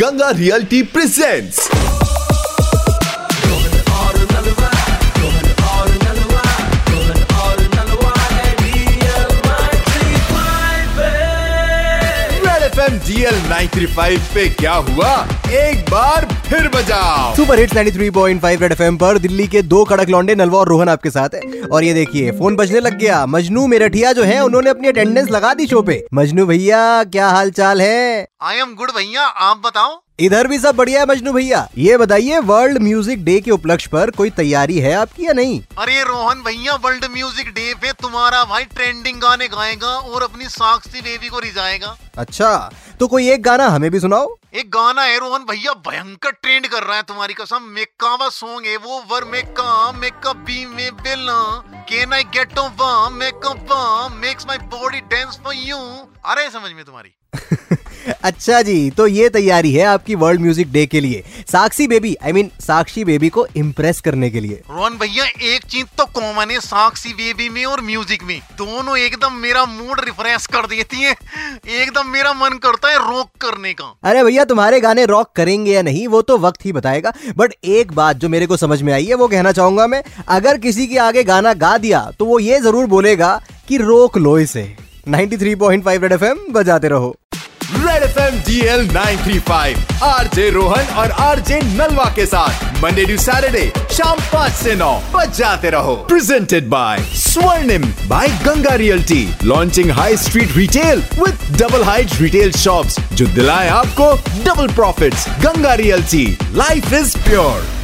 Ganga realty presents DL 935 पे क्या हुआ एक बार फिर बजाओ। सुपर हिट्स 93.5 रेड एफएम पर दिल्ली के दो कड़क लौंडे नलवा और रोहन आपके साथ है। और ये देखिए फोन बजने लग गया। मजनू मेरठिया जो है उन्होंने अपनी अटेंडेंस लगा दी शो पे। मजनू भैया क्या हाल चाल है? आई एम गुड भैया, आप बताओ? इधर भी सब बढ़िया है मजनू भैया। ये बताइए वर्ल्ड म्यूजिक डे के उपलक्ष्य पर कोई तैयारी है आपकी या नहीं? अरे रोहन भैया, वर्ल्ड म्यूजिक डे पे तुम्हारा भाई ट्रेंडिंग गाने गाएगा और अपनी साक्षी देवी को रिझाएगा। अच्छा, तो कोई एक गाना हमें भी सुनाओ। एक गाना है रोहन भैया, भयंकर ट्रेंड कर रहा है, तुम्हारी कसम मेकावा सॉन्ग है वो। वर मेका मेका बी में बेला can I get off makeup makes my body dance for you. अरे समझ में तुम्हारी। अच्छा जी, तो ये तैयारी है आपकी वर्ल्ड म्यूजिक डे के लिए साक्षी बेबी साक्षी बेबी को इम्प्रेस करने के लिए। रोहन भैया एक चीज तो कॉमन है साक्षी बेबी में और म्यूजिक में, दोनों एकदम मेरा मूड रिफ्रेश कर देती है। एकदम मेरा मन करता है रॉक करने का। अरे भैया तुम्हारे गाने रॉक करेंगे या नहीं वो तो वक्त ही बताएगा, बट एक बात जो मेरे को समझ में आई है वो कहना चाहूंगा मैं। अगर किसी के आगे गाना गा दिया तो वो ये जरूर बोलेगा कि रोक लो इसे। 93.5 रेड एफएम बजाते रहो। Red FM DL 935 RJ Rohan और RJ नलवा के साथ मंडे टू सैटरडे शाम 5 से 9 बजाते रहो। Presented by Swarnim by Ganga realty, launching high street retail with double height retail shops जो दिलाए आपको double profits. Ganga realty, life is pure.